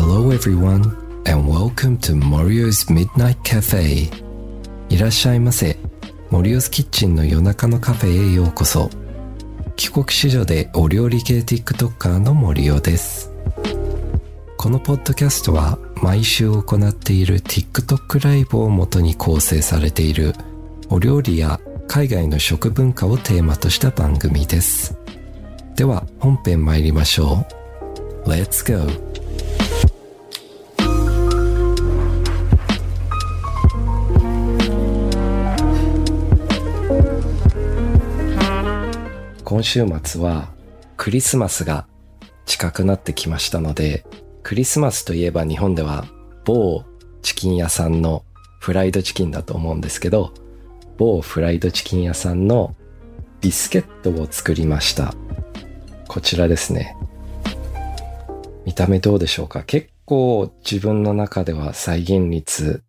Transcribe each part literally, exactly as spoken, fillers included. Hello everyone and welcome to Morio's Midnight Cafe. いらっしゃいませ。Morio's Kitchen の夜中のカフェへようこそ。帰国子女でお料理系 TikToker の森尾です。このポッドキャストは毎週行っている TikTok ライブを元に構成されているお料理や海外の食文化をテーマとした番組です。では本編参りましょう。 Let's go!今週末はクリスマスが近くなってきましたので、クリスマスといえば日本では某チキン屋さんのフライドチキンだと思うんですけど、某フライドチキン屋さんのビスケットを作りました。こちらですね。見た目どうでしょうか？結構自分の中では再現率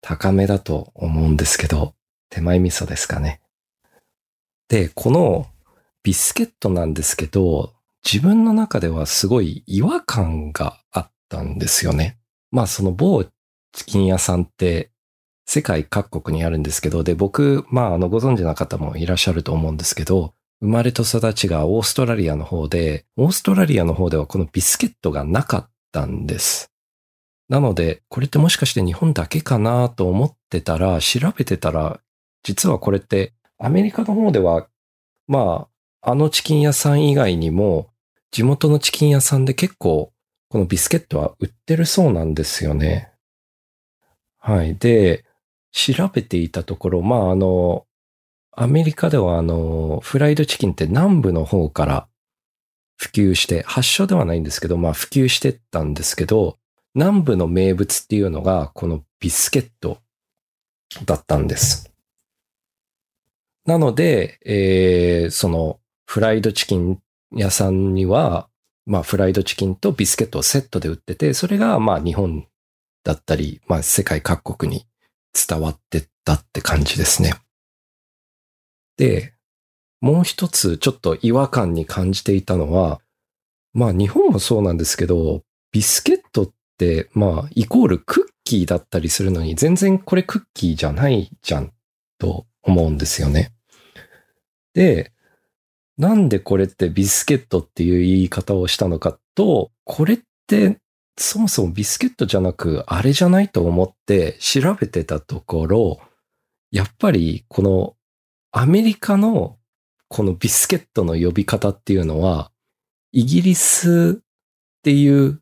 高めだと思うんですけど、手前味噌ですかね。で、このビスケットなんですけど、自分の中ではすごい違和感があったんですよね。まあその某チキン屋さんって世界各国にあるんですけど、で僕、まああのご存知の方もいらっしゃると思うんですけど、生まれと育ちがオーストラリアの方で、オーストラリアの方ではこのビスケットがなかったんです。なので、これってもしかして日本だけかなと思ってたら、調べてたら、実はこれってアメリカの方では、まあ、あのチキン屋さん以外にも地元のチキン屋さんで結構このビスケットは売ってるそうなんですよね。はい。で、調べていたところ、まああの、アメリカではあの、フライドチキンって南部の方から普及して、発祥ではないんですけど、まあ普及してったんですけど、南部の名物っていうのがこのビスケットだったんです。なので、えー、その、フライドチキン屋さんには、まあフライドチキンとビスケットをセットで売ってて、それがまあ日本だったり、まあ世界各国に伝わってったって感じですね。で、もう一つちょっと違和感に感じていたのは、まあ日本もそうなんですけど、ビスケットってまあイコールクッキーだったりするのに、全然これクッキーじゃないじゃんと思うんですよね。で、なんでこれってビスケットっていう言い方をしたのかと、これってそもそもビスケットじゃなくあれじゃないと思って調べてたところ、やっぱりこのアメリカのこのビスケットの呼び方っていうのは、イギリスっていう、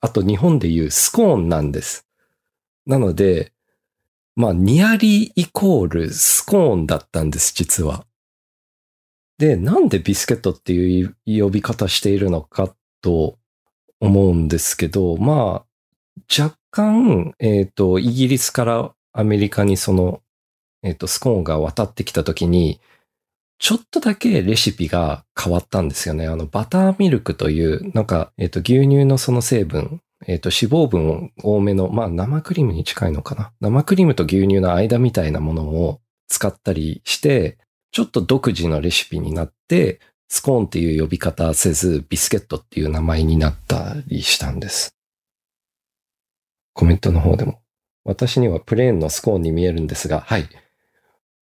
あと日本でいうスコーンなんです。なので、まあニアリーイコールスコーンだったんです、実は。で、なんでビスケットっていう呼び方しているのかと思うんですけど、まあ、若干、えっと、イギリスからアメリカにその、えっと、スコーンが渡ってきたときに、ちょっとだけレシピが変わったんですよね。あの、バターミルクという、なんか、えっと、牛乳のその成分、えっと、脂肪分多めの、まあ、生クリームに近いのかな。生クリームと牛乳の間みたいなものを使ったりして、ちょっと独自のレシピになって、スコーンっていう呼び方せず、ビスケットっていう名前になったりしたんです。コメントの方でも。私にはプレーンのスコーンに見えるんですが、はい。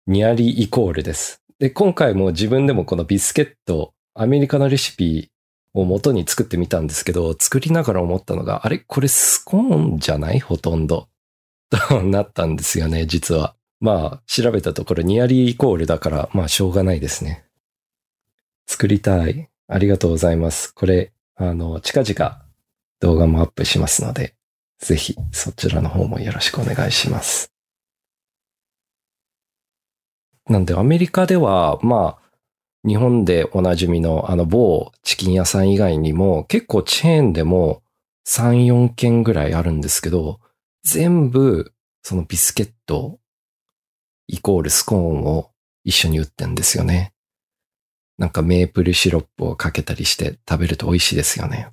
ニアリーイコールです。で、今回も自分でもこのビスケット、アメリカのレシピを元に作ってみたんですけど、作りながら思ったのが、あれ？これスコーンじゃない？ほとんど。となったんですよね、実は。まあ、調べたところニアリーイコールだから、まあ、しょうがないですね。作りたい。ありがとうございます。これ、あの、近々動画もアップしますので、ぜひそちらの方もよろしくお願いします。なんで、アメリカでは、まあ、日本でおなじみのあの某チキン屋さん以外にも、結構チェーンでもさん、よんけんぐらいあるんですけど、全部、そのビスケット、イコールスコーンを一緒に売ってんですよね。なんかメープルシロップをかけたりして食べると美味しいですよね。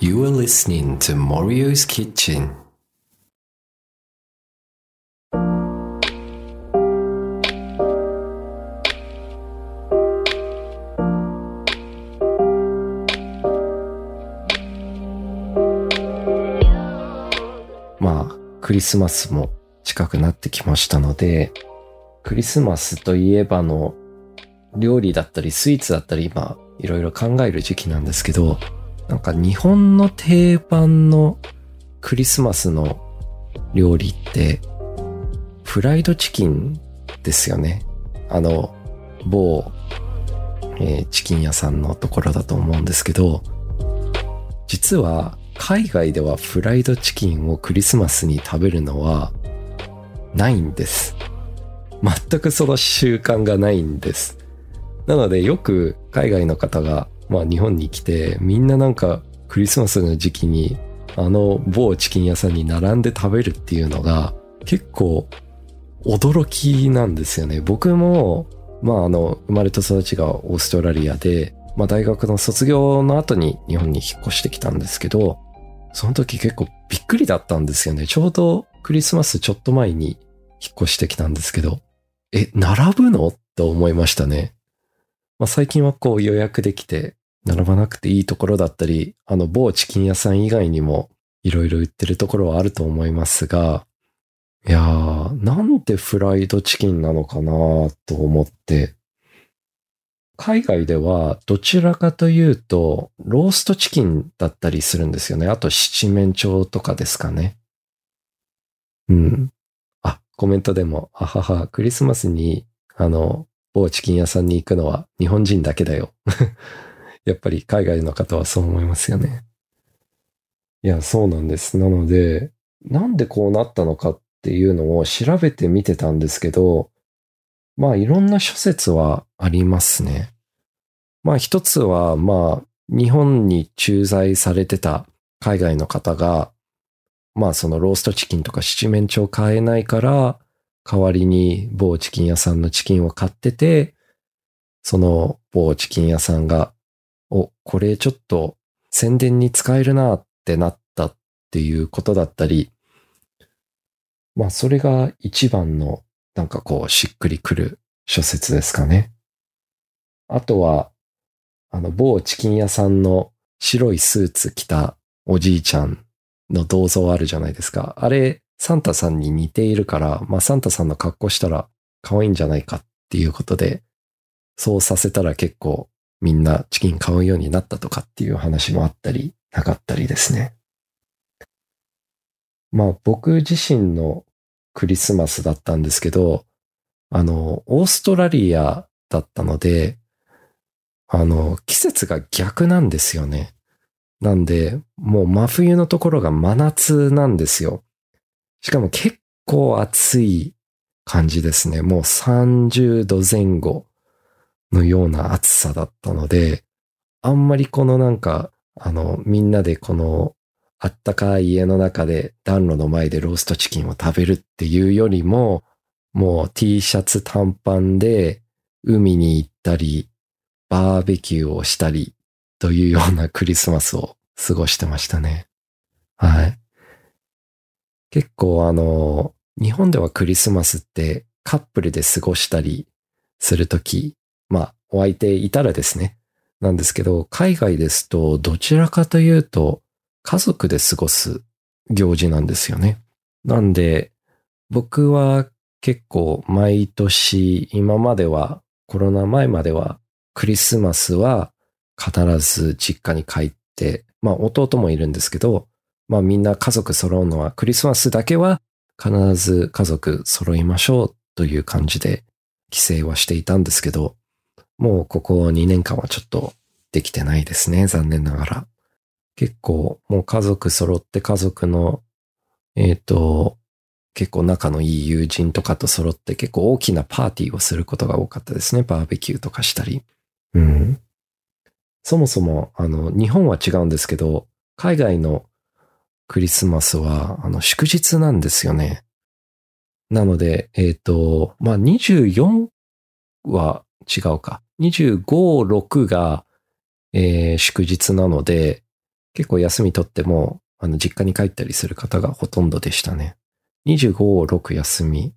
You are listening to Morio's Kitchen. クリスマスも近くなってきましたので、クリスマスといえばの料理だったりスイーツだったり今いろいろ考える時期なんですけど、なんか日本の定番のクリスマスの料理ってフライドチキンですよね。あの某、えー、チキン屋さんのところだと思うんですけど、実は海外ではフライドチキンをクリスマスに食べるのはないんです。全くその習慣がないんです。なのでよく海外の方が、まあ、日本に来てみんななんかクリスマスの時期にあの某チキン屋さんに並んで食べるっていうのが結構驚きなんですよね。僕も、まあ、あの生まれと育ちがオーストラリアで、まあ、大学の卒業の後に日本に引っ越してきたんですけど、その時結構びっくりだったんですよね。ちょうどクリスマスちょっと前に引っ越してきたんですけど、え、並ぶの?と思いましたね。まあ、最近はこう予約できて並ばなくていいところだったり、あの某チキン屋さん以外にもいろいろ売ってるところはあると思いますが、いやー、なんでフライドチキンなのかなと思って、海外ではどちらかというとローストチキンだったりするんですよね。あと七面鳥とかですかね。うん。あ、コメントでも、あはは、クリスマスにあの某チキン屋さんに行くのは日本人だけだよ。やっぱり海外の方はそう思いますよね。いや、そうなんです。なので、なんでこうなったのかっていうのを調べてみてたんですけど、まあいろんな諸説はありますね。まあ一つは、まあ日本に駐在されてた海外の方が、まあそのローストチキンとか七面鳥買えないから、代わりに某チキン屋さんのチキンを買ってて、その某チキン屋さんが、お、これちょっと宣伝に使えるなってなったっていうことだったり、まあそれが一番のなんかこうしっくりくる諸説ですかね。あとは、あの某チキン屋さんの白いスーツ着たおじいちゃんの銅像あるじゃないですか。あれ、サンタさんに似ているから、まあサンタさんの格好したら可愛いんじゃないかっていうことで、そうさせたら結構みんなチキン買うようになったとかっていう話もあったり、なかったりですね。まあ僕自身のクリスマスだったんですけど、あの、オーストラリアだったので、あの、季節が逆なんですよね。なんで、もう真冬のところが真夏なんですよ。しかも結構暑い感じですね。もうさんじゅうどぜん後のような暑さだったので、あんまりこのなんか、あの、みんなでこの、あったかい家の中で暖炉の前でローストチキンを食べるっていうよりも、もう T シャツ短パンで海に行ったり、バーベキューをしたりというようなクリスマスを過ごしてましたね。はい。結構あの、日本ではクリスマスってカップルで過ごしたりするとき、まあお相手いたらですね、なんですけど、海外ですとどちらかというと、家族で過ごす行事なんですよね。なんで僕は結構毎年、今まではコロナ前まではクリスマスは必ず実家に帰って、まあ弟もいるんですけど、まあみんな家族揃うのはクリスマスだけは必ず家族揃いましょうという感じで帰省はしていたんですけど、もうここにねんかんはちょっとできてないですね、残念ながら。結構もう家族揃って家族の、えっと、結構仲のいい友人とかと揃って結構大きなパーティーをすることが多かったですね。バーベキューとかしたり。うん。そもそも、あの、日本は違うんですけど、海外のクリスマスは、あの、祝日なんですよね。なので、えっと、まあ、にじゅうよんは違うか。にじゅうご、ろくが、えー、祝日なので、結構休み取っても、あの、実家に帰ったりする方がほとんどでしたね。にじゅうご、ろく休み。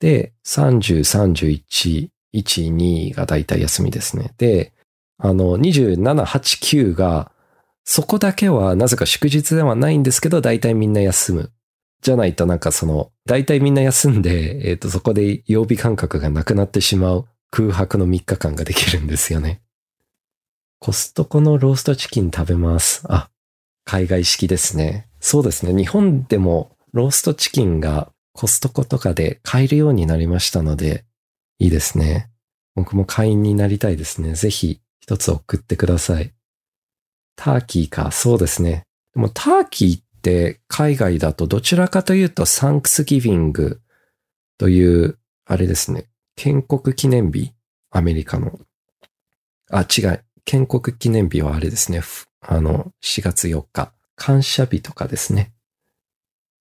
で、さんじゅう、さんじゅういち、いち、にがだいたい休みですね。で、あの、にじゅうなな、はち、きゅうが、そこだけはなぜか祝日ではないんですけど、だいたいみんな休むじゃないとなんかその、大体みんな休んで、えっと、そこで曜日感覚がなくなってしまう空白のみっかかんができるんですよね。コストコのローストチキン食べます。あ、海外式ですね。そうですね。日本でもローストチキンがコストコとかで買えるようになりましたので、いいですね。僕も会員になりたいですね。ぜひ一つ送ってください。ターキーか、そうですね。でもターキーって海外だとどちらかというとサンクスギビングという、あれですね。建国記念日、アメリカの。あ、違う。建国記念日はあれですね。あの、しがつよっか。感謝日とかですね。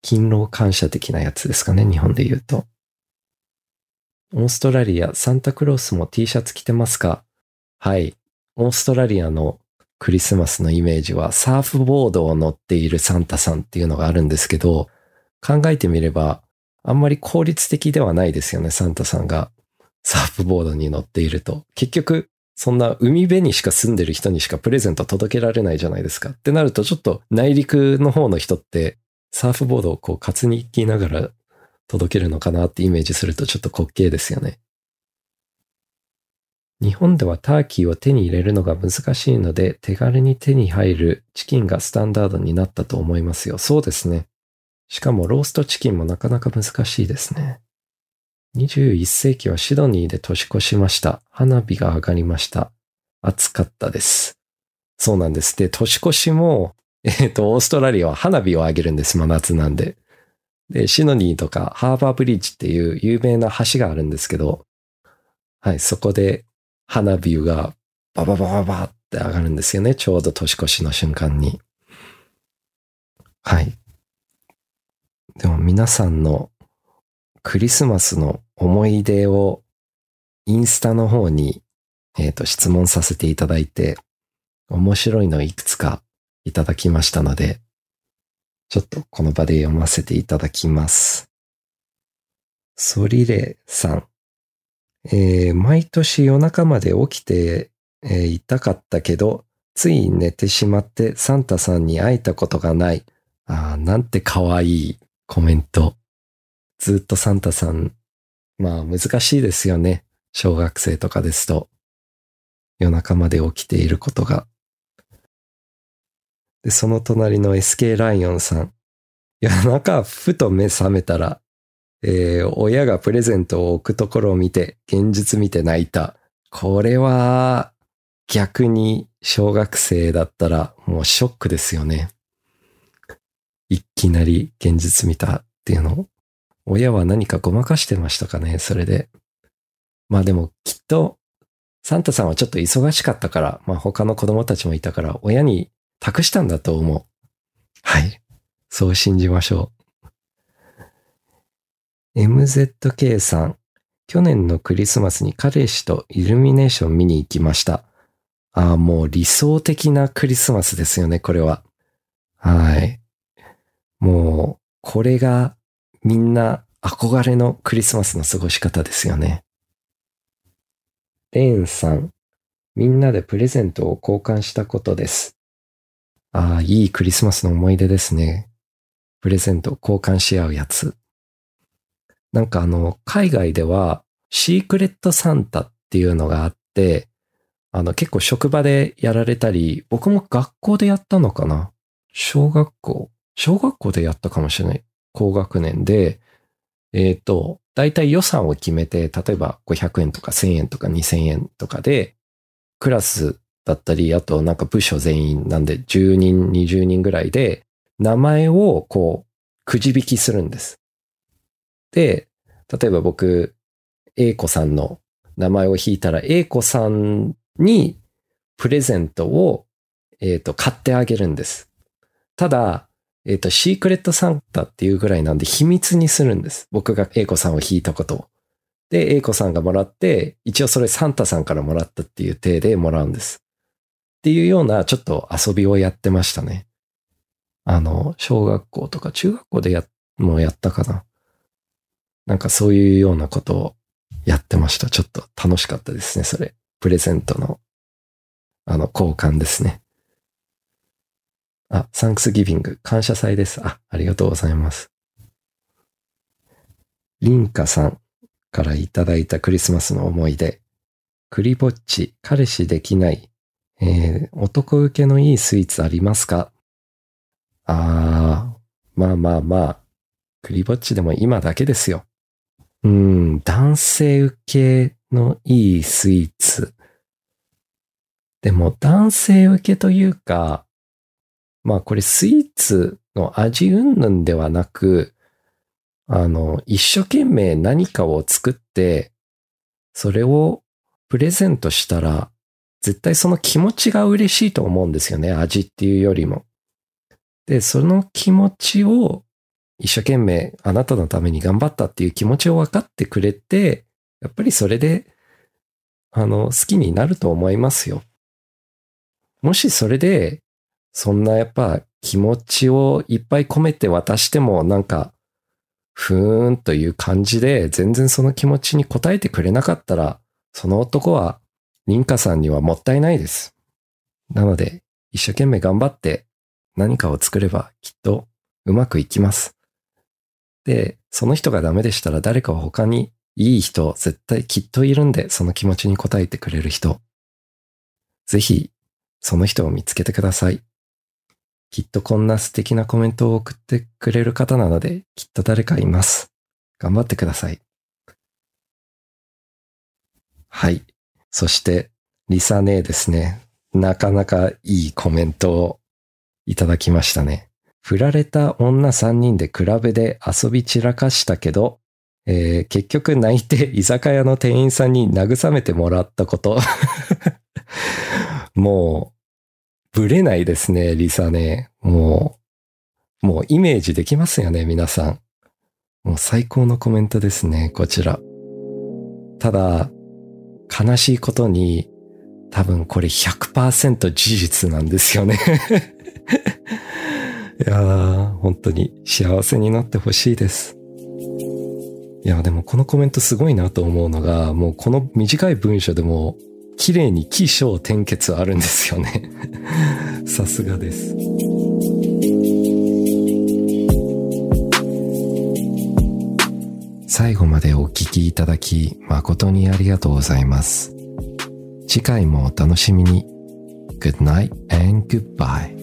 勤労感謝的なやつですかね。日本で言うと。オーストラリア、サンタクロースも T シャツ着てますか？はい。オーストラリアのクリスマスのイメージはサーフボードを乗っているサンタさんっていうのがあるんですけど、考えてみればあんまり効率的ではないですよね、サンタさんがサーフボードに乗っていると。結局、そんな海辺にしか住んでる人にしかプレゼント届けられないじゃないですか。ってなるとちょっと内陸の方の人ってサーフボードをこう担ぎながら届けるのかなってイメージするとちょっと滑稽ですよね。日本ではターキーを手に入れるのが難しいので手軽に手に入るチキンがスタンダードになったと思いますよ。そうですね。しかもローストチキンもなかなか難しいですね。にじゅういっせいきはシドニーで年越しました。花火が上がりました。暑かったです。そうなんです。で、年越しも、えっと、オーストラリアは花火を上げるんです。真夏なんで。で、シドニーとかハーバーブリッジっていう有名な橋があるんですけど、はい、そこで花火がバババババって上がるんですよね。ちょうど年越しの瞬間に。はい。でも皆さんのクリスマスの思い出をインスタの方に、えーと、質問させていただいて、面白いのをいくつかいただきましたので、ちょっとこの場で読ませていただきます。ソリレさん、えー、毎年夜中まで起きて、えー、いたかったけど、つい寝てしまってサンタさんに会えたことがない。ああ、なんて可愛いコメント。ずっとサンタさん、まあ難しいですよね。小学生とかですと、夜中まで起きていることが。で、その隣の エスケー ライオンさん。夜中、ふと目覚めたら、えー、親がプレゼントを置くところを見て、現実見て泣いた。これは、逆に小学生だったら、もうショックですよね。いきなり現実見たっていうのを。親は何かごまかしてましたかね、それで。まあでもきっとサンタさんはちょっと忙しかったから、まあ他の子供たちもいたから親に託したんだと思う。はい。そう信じましょう。エムゼットケー さん、去年のクリスマスに彼氏とイルミネーション見に行きました。ああ、もう理想的なクリスマスですよね、これは。はい。もうこれがみんな憧れのクリスマスの過ごし方ですよね。レーンさん、みんなでプレゼントを交換したことです。ああ、いいクリスマスの思い出ですね。プレゼントを交換し合うやつ。なんかあの、海外ではシークレットサンタっていうのがあって、あの結構職場でやられたり、僕も学校でやったのかな？小学校？小学校でやったかもしれない。高学年で、えっ、ー、と、だいたい予算を決めて、例えばごひゃくえんとかせんえんとかにせんえんとかで、クラスだったり、あとなんか部署全員なんでじゅうにん、にじゅうにんぐらいで、名前をこう、くじ引きするんです。で、例えば僕、A 子さんの名前を引いたら、A 子さんにプレゼントを、えっ、ー、と、買ってあげるんです。ただ、えっと、シークレットサンタっていうぐらいなんで秘密にするんです。僕が A 子さんを引いたことを。で、A 子さんがもらって、一応それサンタさんからもらったっていう体でもらうんです。っていうようなちょっと遊びをやってましたね。あの、小学校とか中学校でや、もうやったかな。なんかそういうようなことをやってました。ちょっと楽しかったですね、それ。プレゼントの、あの、交換ですね。あ、サンクスギビング、感謝祭です。あ、ありがとうございます。リンカさんからいただいたクリスマスの思い出。クリぼっち、彼氏できない、えー、男受けのいいスイーツありますか？あー、まあまあまあ、クリぼっちでも今だけですよ。うーん、男性受けのいいスイーツ。でも男性受けというか、まあこれスイーツの味云々ではなく、あの、一生懸命何かを作って、それをプレゼントしたら、絶対その気持ちが嬉しいと思うんですよね。味っていうよりも。で、その気持ちを一生懸命あなたのために頑張ったっていう気持ちを分かってくれて、やっぱりそれで、あの、好きになると思いますよ。もしそれで、そんなやっぱ気持ちをいっぱい込めて渡してもなんか、ふーんという感じで全然その気持ちに応えてくれなかったら、その男はリンカさんにはもったいないです。なので一生懸命頑張って何かを作ればきっとうまくいきます。で、その人がダメでしたら誰か他にいい人絶対きっといるんで、その気持ちに応えてくれる人、ぜひその人を見つけてください。きっとこんな素敵なコメントを送ってくれる方なので、きっと誰かいます。頑張ってください。はい。そして、リサ姉ですね。なかなかいいコメントをいただきましたね。振られた女さんにんでクラブで遊び散らかしたけど、えー、結局泣いて居酒屋の店員さんに慰めてもらったこと。もう、ぶれないですね、リサね。もう、もうイメージできますよね、皆さん。もう最高のコメントですね、こちら。ただ、悲しいことに、多分これ ひゃくパーセント 事実なんですよね。いやー、本当に幸せになってほしいです。いや、でもこのコメントすごいなと思うのが、もうこの短い文章でも、綺麗に起承転結あるんですよね。さすがです。最後までお聞きいただき誠にありがとうございます。次回もお楽しみに。 Good night and goodbye.